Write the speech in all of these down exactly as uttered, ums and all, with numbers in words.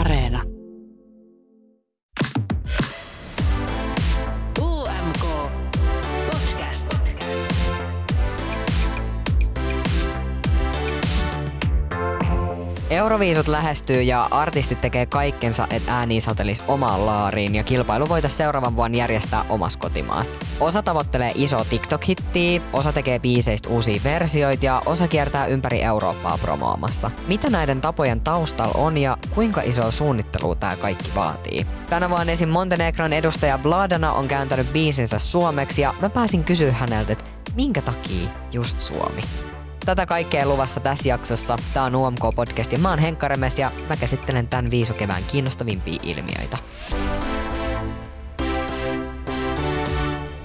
Areena. U M K Podcast. Euroviisut lähestyy ja artistit tekee kaikkensa, että ääniä satelisi omaan laariin ja kilpailu voitaisiin seuraavan vuonna järjestää omassa kotimaassa. Osa tavoittelee iso TikTok-hittiä, osa tekee biiseistä uusia versioita ja osa kiertää ympäri Eurooppaa promoamassa. Mitä näiden tapojen taustalla on ja kuinka isoa suunnittelua tää kaikki vaatii? Tänä vuonna esim. Montenegron edustaja Vladana on kääntänyt biisinsä suomeksi ja mä pääsin kysyä häneltä, että minkä takia just Suomi? Tätä kaikkea luvassa tässä jaksossa. Tää on U M K-podcast ja mä oon Henkka Remes ja mä käsittelen tän viisukevään kiinnostavimpia ilmiöitä.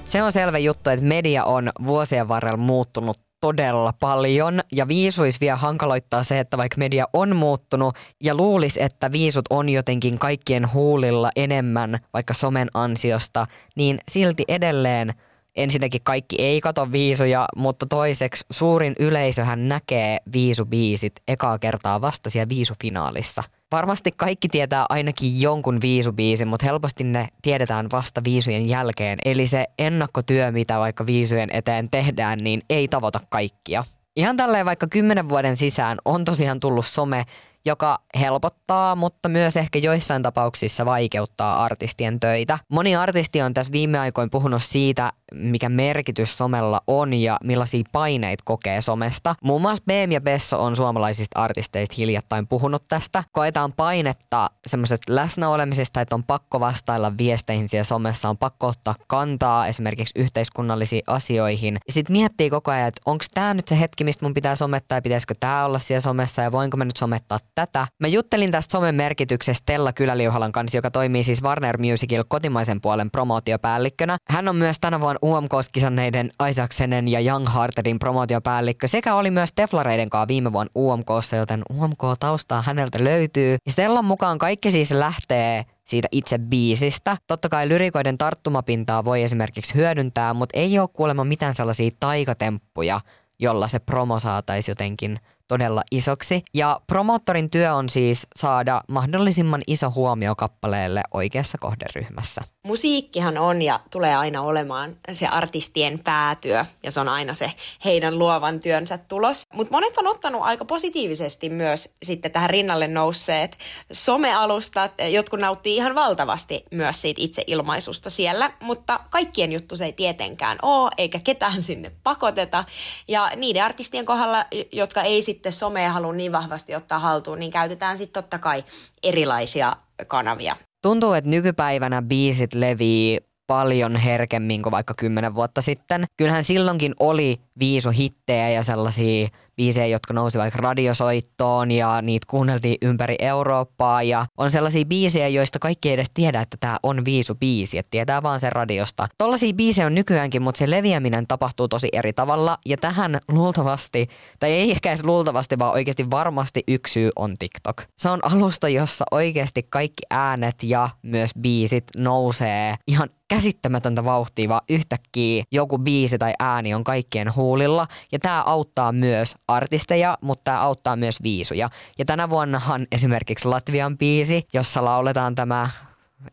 Se on selvä juttu, että media on vuosien varrella muuttunut todella paljon ja viisuis vielä hankaloittaa se, että vaikka media on muuttunut ja luulisi, että viisut on jotenkin kaikkien huulilla enemmän vaikka somen ansiosta, niin silti edelleen ensinnäkin kaikki ei kato viisuja, mutta toiseksi suurin yleisöhän näkee viisubiisit ekaa kertaa vasta siellä viisufinaalissa. Varmasti kaikki tietää ainakin jonkun viisubiisin, mutta helposti ne tiedetään vasta viisujen jälkeen. Eli se ennakkotyö, mitä vaikka viisujen eteen tehdään, niin ei tavoita kaikkia. Ihan tälleen vaikka kymmenen vuoden sisään on tosiaan tullut some, joka helpottaa, mutta myös ehkä joissain tapauksissa vaikeuttaa artistien töitä. Moni artisti on tässä viime aikoina puhunut siitä, mikä merkitys somella on ja millaisia paineita kokee somesta. Muun muassa Beem ja Besso on suomalaisista artisteista hiljattain puhunut tästä. Koetaan painetta semmoisesta läsnäolemisesta, että on pakko vastailla viesteihin siellä somessa, on pakko ottaa kantaa esimerkiksi yhteiskunnallisiin asioihin. Ja sit miettii koko ajan, että onko tää nyt se hetki, mistä mun pitää somettaa ja pitäisikö tää olla siellä somessa ja voinko mä nyt somettaa tätä. Mä juttelin tästä somen merkityksestä Stella Kylä-Liuhalan kanssa, joka toimii siis Warner Musicilla kotimaisen puolen promootiopäällikkönä. Hän on myös tänä vuonna U M K-kisanneiden Isaacsenen ja Young Heartedin promootiopäällikkö sekä oli myös Teflareiden kanssa viime vuonna U M K:ssa, joten U M K-taustaa häneltä löytyy. Ja Stellan mukaan kaikki siis lähtee siitä itse biisistä. Totta kai lyrikoiden tarttumapintaa voi esimerkiksi hyödyntää, mutta ei ole kuulemma mitään sellaisia taikatemppuja, jolla se promo saataisiin jotenkin todella isoksi. Ja promoottorin työ on siis saada mahdollisimman iso huomio kappaleelle oikeassa kohderyhmässä. Musiikkihan on ja tulee aina olemaan se artistien päätyö ja se on aina se heidän luovan työnsä tulos. Mutta monet on ottanut aika positiivisesti myös sitten tähän rinnalle nousseet somealustat. Jotkut nauttii ihan valtavasti myös siitä itseilmaisusta siellä, mutta kaikkien juttu se ei tietenkään ole eikä ketään sinne pakoteta. Ja niiden artistien kohdalla, jotka ei sitten somea halua niin vahvasti ottaa haltuun, niin käytetään sitten totta kai erilaisia kanavia. Tuntuu, että nykypäivänä biisit levii paljon herkemmin kuin vaikka kymmenen vuotta sitten. Kyllähän silloinkin oli viisuhittejä ja sellaisia biisejä, jotka nousi vaikka radiosoittoon ja niitä kuunneltiin ympäri Eurooppaa. Ja on sellaisia biisejä, joista kaikki ei edes tiedä, että tämä on viisubiisi, että tietää vaan sen radiosta. Tollaisia biisejä on nykyäänkin, mutta se leviäminen tapahtuu tosi eri tavalla. Ja tähän luultavasti, tai ei ehkä edes luultavasti, vaan oikeasti varmasti yksi syy on TikTok. Se on alusta, jossa oikeasti kaikki äänet ja myös biisit nousee ihan käsittämätöntä vauhtia, vaan yhtäkkiä joku biisi tai ääni on kaikkien huulilla. Ja tämä auttaa myös artisteja, mutta tämä auttaa myös viisuja. Ja tänä vuonnahan esimerkiksi Latvian biisi, jossa lauletaan tämä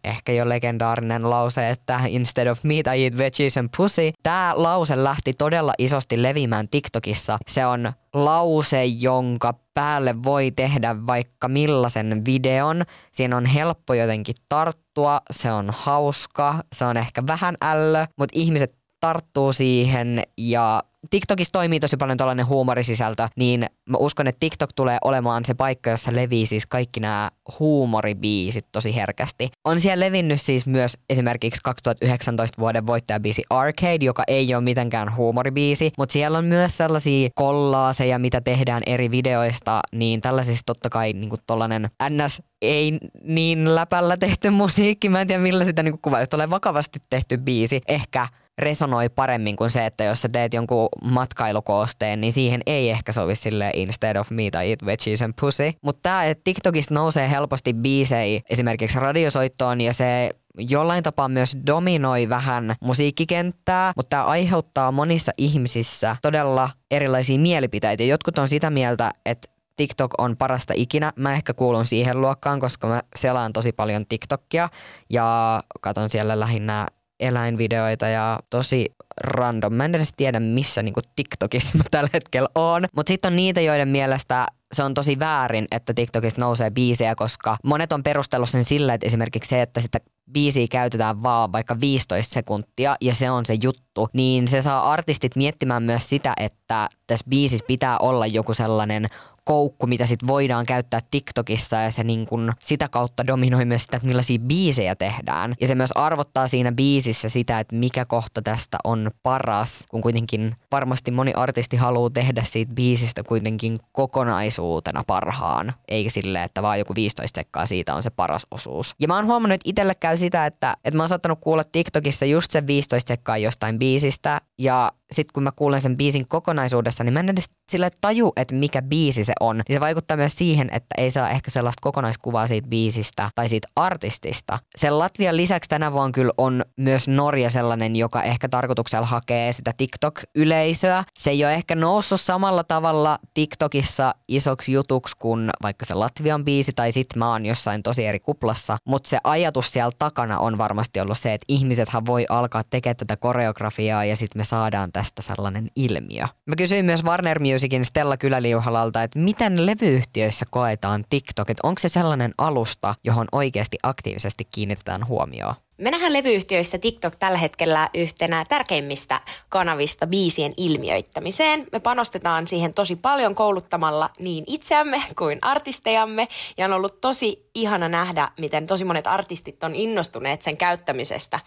ehkä jo legendaarinen lause, että instead of meat I eat veggies and pussy. Tämä lause lähti todella isosti leviämään TikTokissa. Se on lause, jonka päälle voi tehdä vaikka millaisen videon. Siinä on helppo jotenkin tarttua, se on hauska, se on ehkä vähän ällö, mutta ihmiset tarttuu siihen ja TikTokissa toimii tosi paljon tällainen huumorisisältö, niin mä uskon, että TikTok tulee olemaan se paikka, jossa levii siis kaikki nämä huumoribiisit tosi herkästi. On siellä levinnyt siis myös esimerkiksi kaksituhattayhdeksäntoista vuoden voittajabiisi Arcade, joka ei ole mitenkään huumoribiisi, mutta siellä on myös sellaisia kollaaseja, mitä tehdään eri videoista, niin tällaisissa totta kai niin kuin tollainen ns. Ei niin läpällä tehty musiikki, mä en tiedä millä sitä niin kuvailisi, tulee vakavasti tehty biisi, ehkä resonoi paremmin kuin se, että jos sä teet jonkun matkailukoosteen, niin siihen ei ehkä sovi silleen instead of meat I eat veggies and pussy. Mutta tää, että TikTokista nousee helposti biisejä esimerkiksi radiosoittoon ja se jollain tapaa myös dominoi vähän musiikkikenttää, mutta tämä aiheuttaa monissa ihmisissä todella erilaisia mielipiteitä. Jotkut on sitä mieltä, että TikTok on parasta ikinä. Mä ehkä kuulun siihen luokkaan, koska mä selaan tosi paljon TikTokia ja katon siellä lähinnä eläinvideoita ja tosi random. Mä en edes tiedä, missä niinku TikTokissa mä tällä hetkellä oon. Mut sit on niitä, joiden mielestä se on tosi väärin, että TikTokissa nousee biisejä, koska monet on perustellut sen sillä, että esimerkiksi se, että sitä biisiä käytetään vaan vaikka viisitoista sekuntia ja se on se juttu, niin se saa artistit miettimään myös sitä, että tässä biisissä pitää olla joku sellainen koukku, mitä sit voidaan käyttää TikTokissa ja se niin kun sitä kautta dominoi myös sitä, että millaisia biisejä tehdään. Ja se myös arvottaa siinä biisissä sitä, että mikä kohta tästä on paras, kun kuitenkin varmasti moni artisti haluaa tehdä siitä biisistä kuitenkin kokonaisuutena parhaan, eikä silleen, että vaan joku viisitoista sekkaa siitä on se paras osuus. Ja mä oon huomannut, että itselle käy sitä, että, että mä oon saattanut kuulla TikTokissa just sen viisitoista sekkaa jostain biisistä ja sitten kun mä kuulen sen biisin kokonaisuudessa, niin mä en edes sillä taju, että mikä biisi se on. Niin se vaikuttaa myös siihen, että ei saa ehkä sellaista kokonaiskuvaa siitä biisistä tai siitä artistista. Sen Latvian lisäksi tänä vuonna kyllä on myös Norja sellainen, joka ehkä tarkoituksella hakee sitä TikTok-yleisöä. Se ei ole ehkä noussut samalla tavalla TikTokissa isoksi jutuksi kuin vaikka se Latvian biisi tai sit mä oon jossain tosi eri kuplassa. Mutta se ajatus siellä takana on varmasti ollut se, että ihmisethän voi alkaa tekemään tätä koreografiaa ja sitten me saadaan tästä sellainen ilmiö. Mä kysyin myös Warner Musicin Stella Kylä-Liuhalalta, että miten levyyhtiöissä koetaan TikTok? Että onko se sellainen alusta, johon oikeasti aktiivisesti kiinnitetään huomioon? Me nähdään levyyhtiöissä TikTok tällä hetkellä yhtenä tärkeimmistä kanavista biisien ilmiöittämiseen. Me panostetaan siihen tosi paljon kouluttamalla niin itseämme kuin artistejamme. Ja on ollut tosi ihana nähdä, miten tosi monet artistit on innostuneet sen käyttämisestä,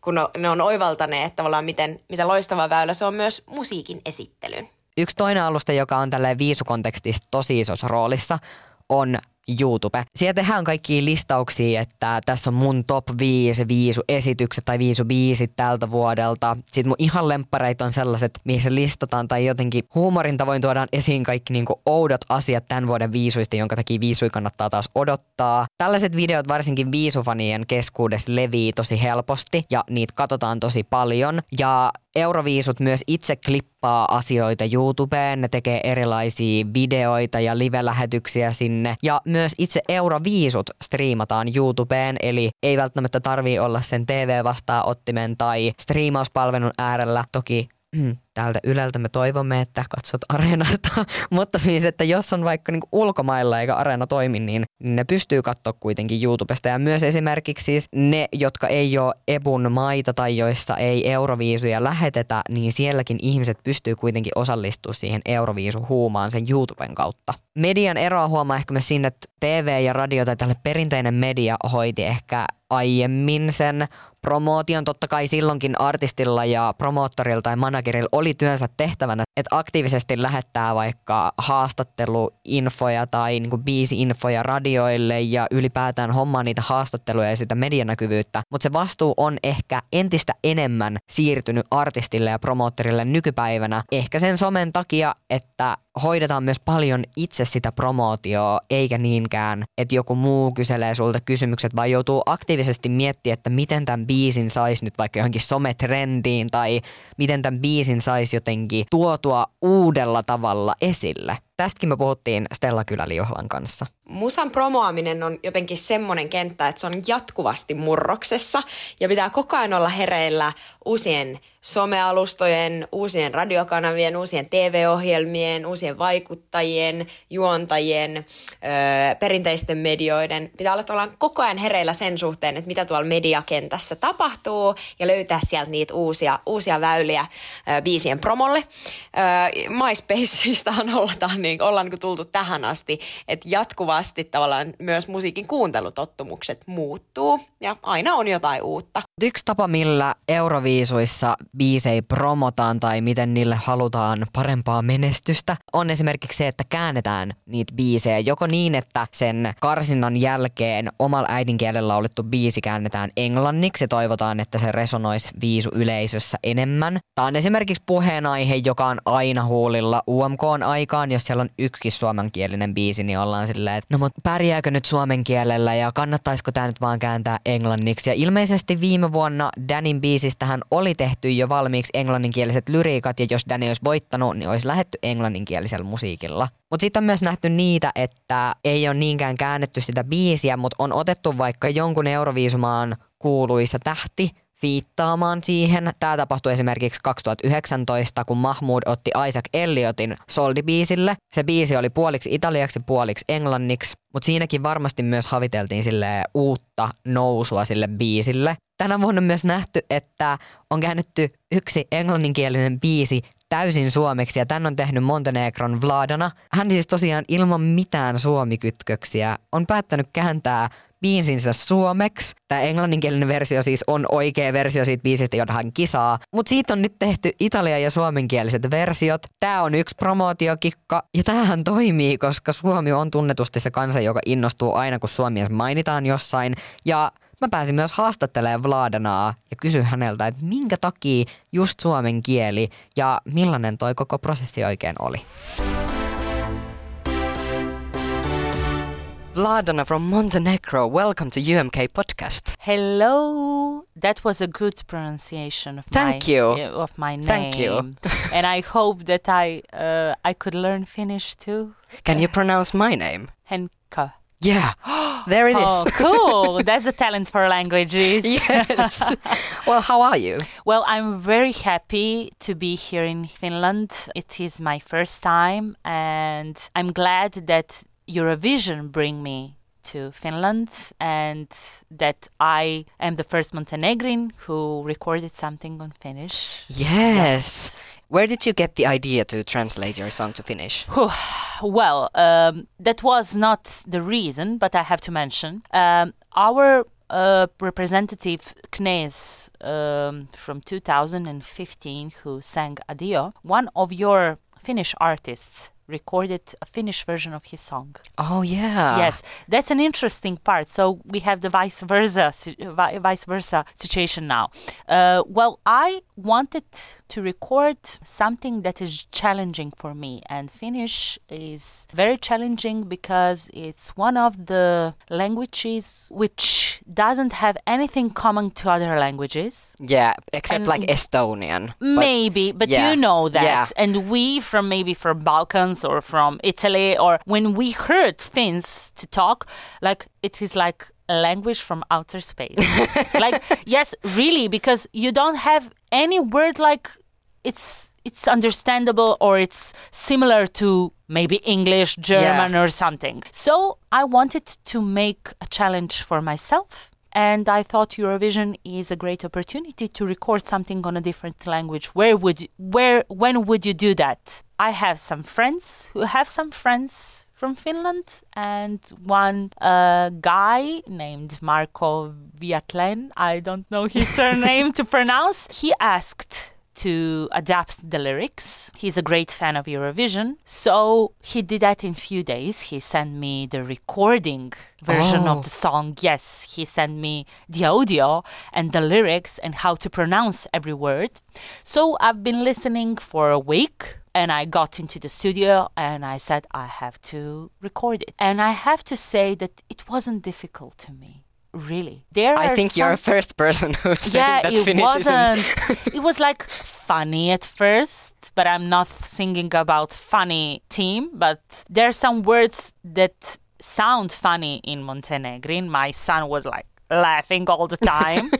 kun ne on oivaltaneet tavallaan, miten, mitä loistava väylä se on myös musiikin esittelyyn. Yksi toinen alusta, joka on tälleen viisukontekstissa tosi isossa roolissa, on YouTube. Siellä tehdään kaikkia listauksia, että tässä on mun top viisi viisuesitykset tai viisubiisit tältä vuodelta. Sitten mun ihan lemppareit on sellaiset, missä listataan tai jotenkin huumorin tavoin tuodaan esiin kaikki niinku oudot asiat tämän vuoden viisuista, jonka takia viisui kannattaa taas odottaa. Tällaiset videot varsinkin viisufanien keskuudessa levii tosi helposti ja niitä katsotaan tosi paljon. Ja Euroviisut myös itse klippaa asioita YouTubeen, ne tekee erilaisia videoita ja live-lähetyksiä sinne. Ja myös itse Euroviisut striimataan YouTubeen, eli ei välttämättä tarvii olla sen T V-vastaanottimen tai striimauspalvelun äärellä. Toki mm, täältä Yleltä me toivomme, että katsot Areenasta, mutta siis, että jos on vaikka niinku ulkomailla eikä Areena toimi, niin ne pystyy katsoa kuitenkin YouTubesta. Ja myös esimerkiksi siis ne, jotka ei ole E B:n maita tai joissa ei euroviisuja lähetetä, niin sielläkin ihmiset pystyy kuitenkin osallistumaan siihen euroviisuhuumaan sen YouTuben kautta. Median eroa huomaa ehkä myös siinä, että T V ja radio tai tälle perinteinen media hoiti ehkä aiemmin sen promootion. Totta kai silloinkin artistilla ja promoottorilla tai managerilla oli työnsä tehtävänä, että aktiivisesti lähettää vaikka haastatteluinfoja tai niinku biisi-infoja radioille ja ylipäätään hommaa niitä haastatteluja ja sitä medianäkyvyyttä. Mutta se vastuu on ehkä entistä enemmän siirtynyt artistille ja promoottorille nykypäivänä. Ehkä sen somen takia, että hoidetaan myös paljon itse sitä promootioa, eikä niinkään, että joku muu kyselee sulta kysymykset, vaan joutuu aktiivisesti miettimään, että miten tämän biisin saisi nyt vaikka johonkin sometrendiin tai miten tämän biisin saisi jotenkin tuotua uudella tavalla esille. Tästäkin me puhuttiin Stella Kylä-Liuhalan kanssa. Musan promoaminen on jotenkin semmoinen kenttä, että se on jatkuvasti murroksessa ja pitää koko ajan olla hereillä uusien somealustojen, uusien radiokanavien, uusien T V-ohjelmien, uusien vaikuttajien, juontajien, öö, perinteisten medioiden. Pitää olla tavallaan koko ajan hereillä sen suhteen, että mitä tuolla mediakentässä tapahtuu ja löytää sieltä niitä uusia, uusia väyliä öö, biisien promolle. Öö, MySpaceistahan ollaan, niin, ollaan niin tultu tähän asti, että jatkuvasti tavallaan myös musiikin kuuntelutottumukset muuttuu ja aina on jotain uutta. Yksi tapa, millä Euroviisuissa biisei promotaan tai miten niille halutaan parempaa menestystä, on esimerkiksi se, että käännetään niitä biisejä joko niin, että sen karsinnan jälkeen omalla äidinkielellä laulettu biisi käännetään englanniksi ja toivotaan, että se resonoisi viisuyleisössä enemmän. Tämä on esimerkiksi puheenaihe, joka on aina huulilla U M K:n aikaan, jos se siellä on yksikin suomenkielinen biisi, niin ollaan silleen, että no mut pärjääkö nyt suomen kielellä ja kannattaisiko tää nyt vaan kääntää englanniksi. Ja ilmeisesti viime vuonna Danin biisistähän oli tehty jo valmiiksi englanninkieliset lyriikat ja jos Dan ei olisi voittanut, niin olisi lähdetty englanninkielisellä musiikilla. Mutta sitten on myös nähty niitä, että ei ole niinkään käännetty sitä biisiä, mutta on otettu vaikka jonkun Euroviisumaan kuuluisa tähti viittaamaan siihen. Tämä tapahtui esimerkiksi kaksituhattayhdeksäntoista, kun Mahmoud otti Isaac Elliotin soldibiisille. Se biisi oli puoliksi italiaksi, puoliksi englanniksi, mutta siinäkin varmasti myös haviteltiin sille uutta nousua sille biisille. Tänä vuonna on myös nähty, että on käännetty yksi englanninkielinen biisi täysin suomeksi ja tän on tehnyt Montenegron Vladana. Hän siis tosiaan ilman mitään suomikytköksiä on päättänyt kääntää biisinsä suomeksi. Tämä englanninkielinen versio siis on oikea versio siitä biisistä, jota hän kisaa. Mutta siitä on nyt tehty italia- ja suomenkieliset versiot. Tämä on yksi promootiokikka ja tämähän toimii, koska Suomi on tunnetusti se kansa, joka innostuu aina, kun Suomi mainitaan jossain. Ja mä pääsin myös haastattelemaan Vladanaa ja kysyin häneltä, että minkä takia just suomen kieli ja millainen toi koko prosessi oikein oli. Vladana from Montenegro, welcome to U M K podcast. Hello. That was a good pronunciation of Thank my you. Uh, of my name. Thank you. And I hope that I uh, I could learn Finnish too. Can you pronounce my name? Henkka. Yeah. There it is. Oh, cool. That's a talent for languages. Yes. Well, how are you? Well, I'm very happy to be here in Finland. It is my first time and I'm glad that Eurovision bring me to Finland and that I am the first Montenegrin who recorded something on Finnish. Yes. Yes. Where did you get the idea to translate your song to Finnish? Well, um, that was not the reason, but I have to mention. Um, our uh, representative, Knes, um, from two thousand fifteen, who sang Adio, one of your Finnish artists recorded a Finnish version of his song. Oh, yeah. Yes, that's an interesting part. So we have the vice versa vice versa situation now. Uh, well, I wanted to record something that is challenging for me. And Finnish is very challenging because it's one of the languages which doesn't have anything common to other languages. Yeah, except and like Estonian. Maybe, but, but yeah. You know that. Yeah. And we from maybe from Balkans, or from Italy, or when we heard Finns to talk, like it is like a language from outer space. Like, yes, really, because you don't have any word like it's it's understandable or it's similar to maybe English, German, yeah. or something. So I wanted to make a challenge for myself. And I thought Eurovision is a great opportunity to record something on a different language. Where would, where, when would you do that? I have some friends who have some friends from Finland, and one uh, guy named Marco Viatlen. I don't know his surname to pronounce. He asked to adapt the lyrics. He's a great fan of Eurovision. So he did that in a few days. He sent me the recording version oh. of the song. Yes, he sent me the audio and the lyrics and how to pronounce every word. So I've been listening for a week and I got into the studio and I said, I have to record it. And I have to say that it wasn't difficult to me. Really, there. I think some... you're the first person who said yeah, that it Finnish wasn't. Isn't... It was like funny at first, but I'm not singing about funny team. But there are some words that sound funny in Montenegrin. My son was like laughing all the time,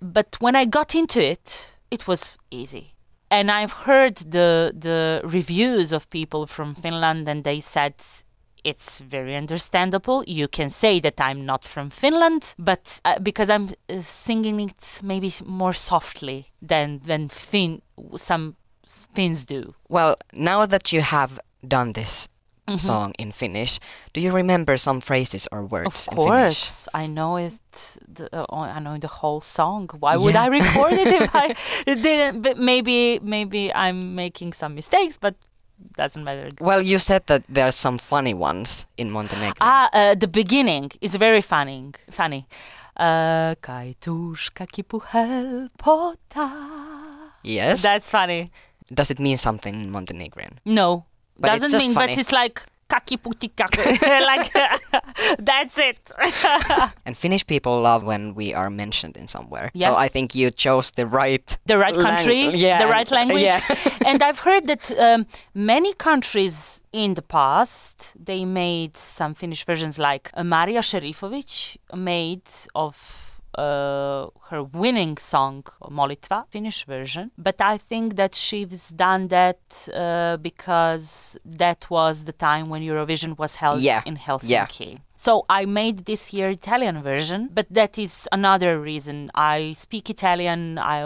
but when I got into it, it was easy. And I've heard the the reviews of people from Finland, and they said. It's very understandable. You can say that I'm not from Finland, but uh, because I'm uh, singing it maybe more softly than than Fin some Finns do. Well, now that you have done this mm-hmm. song in Finnish, do you remember some phrases or words? Of course, in I know it. The, uh, I know the whole song. Why yeah. would I record it if I didn't? But maybe maybe I'm making some mistakes, but. Doesn't matter. Well, you said that there are some funny ones in Montenegro. Ah, uh, the beginning is very funny. Funny. Uh, yes. That's funny. Does it mean something in Montenegrin? No. but doesn't it's just mean, funny. But it's like kaki puti kaki. Like that's it. And Finnish people love when we are mentioned in somewhere. Yeah. So I think you chose the right the right country, lang- yeah, the right language. Yeah. And I've heard that um, many countries in the past they made some Finnish versions, like uh, Maria Sherifovic made of Uh, her winning song, Molitva, Finnish version. But I think that she's done that uh, because that was the time when Eurovision was held yeah. in Helsinki. Yeah. So I made this year Italian version, but that is another reason. I speak Italian, I,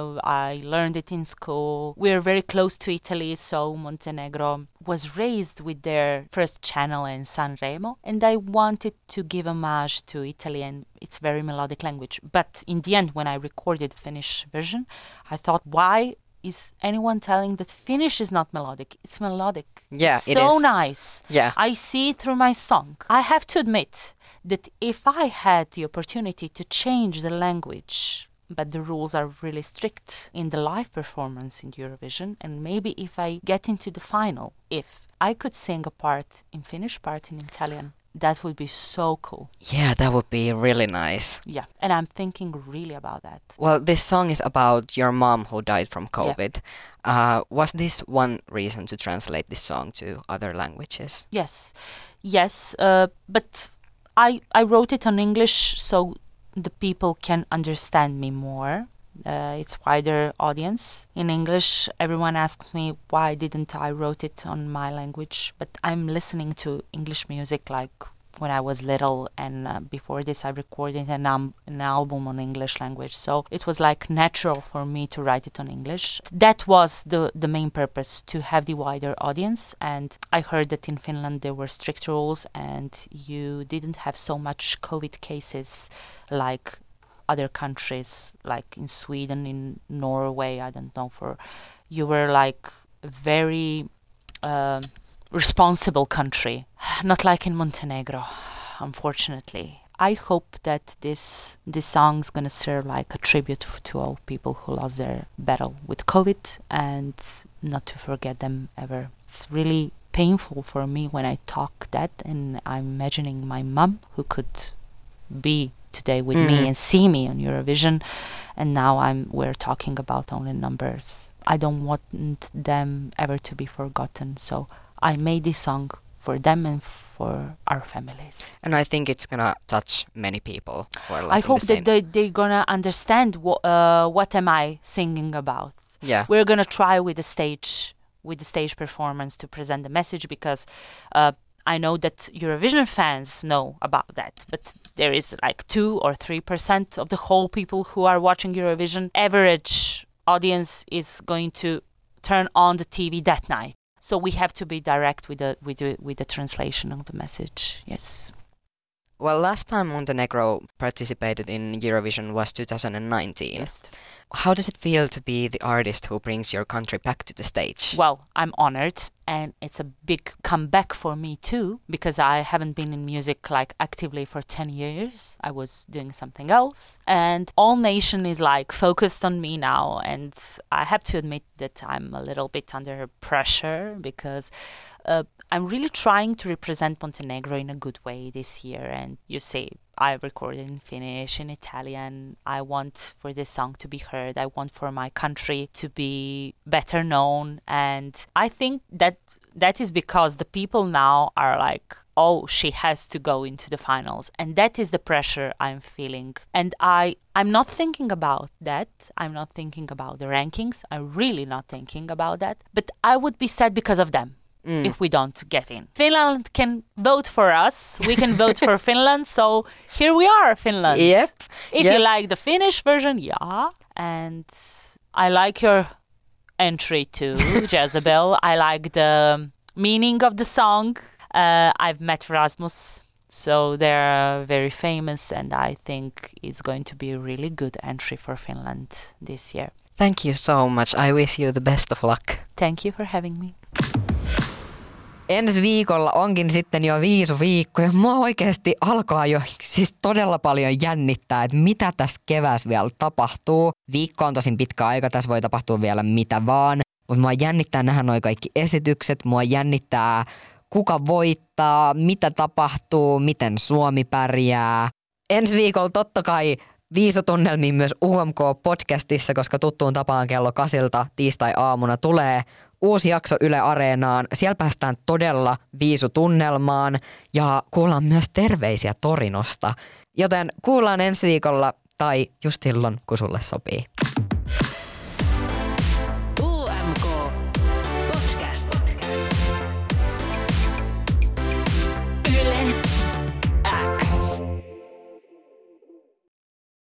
I learned it in school. We're very close to Italy, so Montenegro was raised with their first channel in Sanremo, and I wanted to give homage to Italy and its very melodic language. But in the end, when I recorded the Finnish version, I thought, why is anyone telling that Finnish is not melodic? It's melodic. Yeah, it's it so is. So nice. Yeah. I see it through my song. I have to admit that if I had the opportunity to change the language, but the rules are really strict in the live performance in Eurovision, and maybe if I get into the final, if I could sing a part in Finnish, part in Italian, that would be so cool. Yeah, that would be really nice. Yeah, and I'm thinking really about that. Well, this song is about your mom who died from COVID. Yeah. Uh, was this one reason to translate this song to other languages? Yes, yes, uh, but I, I wrote it in English so the people can understand me more. Uh, it's wider audience. In English, everyone asks me why didn't I wrote it on my language, but I'm listening to English music like when I was little, and uh, before this I recorded an, um, an album on English language, so it was like natural for me to write it on English. That was the, the main purpose, to have the wider audience, and I heard that in Finland there were strict rules and you didn't have so much COVID cases like other countries, like in Sweden, in Norway, I don't know, for you were like a very uh, responsible country, not like in Montenegro, unfortunately. I hope that this this song's gonna serve like a tribute to all people who lost their battle with COVID and not to forget them ever. It's really painful for me when I talk that, and I'm imagining my mom who could be today with mm. me and see me on Eurovision, and now I'm we're talking about only numbers. I don't want them ever to be forgotten, so I made this song for them and for our families. And I think it's gonna touch many people. Who are like I hope the that they, they're gonna understand wh- uh, what am I singing about. Yeah, we're gonna try with the stage with the stage performance to present the message, because uh, I know that Eurovision fans know about that, but there is like two or three percent of the whole people who are watching Eurovision. Average audience is going to turn on the T V that night. So we have to be direct with the, with the, with the translation of the message, yes. Well, last time Montenegro participated in Eurovision was two thousand nineteen. Yes. How does it feel to be the artist who brings your country back to the stage? Well, I'm honored, and it's a big comeback for me too, because I haven't been in music like actively for ten years. I was doing something else, and all nation is like focused on me now, and I have to admit that I'm a little bit under pressure because uh, I'm really trying to represent Montenegro in a good way this year. And you see, I recorded in Finnish, in Italian. I want for this song to be heard. I want for my country to be better known. And I think that that is because the people now are like, oh, she has to go into the finals. And that is the pressure I'm feeling. And I, I'm not thinking about that. I'm not thinking about the rankings. I'm really not thinking about that. But I would be sad because of them. Mm. If we don't get in. Finland can vote for us. We can vote for Finland. So here we are, Finland. Yep. If yep. you like the Finnish version, yeah. And I like your entry too, Jezebel. I like the meaning of the song. Uh, I've met Rasmus. So they're very famous. And I think it's going to be a really good entry for Finland this year. Thank you so much. I wish you the best of luck. Thank you for having me. Ensi viikolla onkin sitten jo viisi viikkoa ja mua oikeasti alkaa jo siis todella paljon jännittää, että mitä tässä keväs vielä tapahtuu. Viikko on tosin pitkä aika, tässä voi tapahtua vielä mitä vaan. Mutta mua jännittää nähdä noi kaikki esitykset, mua jännittää kuka voittaa, mitä tapahtuu, miten Suomi pärjää. Ensi viikolla totta kai viisotunnelmiin myös U M K-podcastissa, koska tuttuun tapaan kello kasilta tiistai-aamuna tulee uusi jakso Yle Areenaan. Siellä päästään todella viisutunnelmaan ja kuullaan myös terveisiä Torinosta. Joten kuullaan ensi viikolla tai just silloin, kun sulle sopii.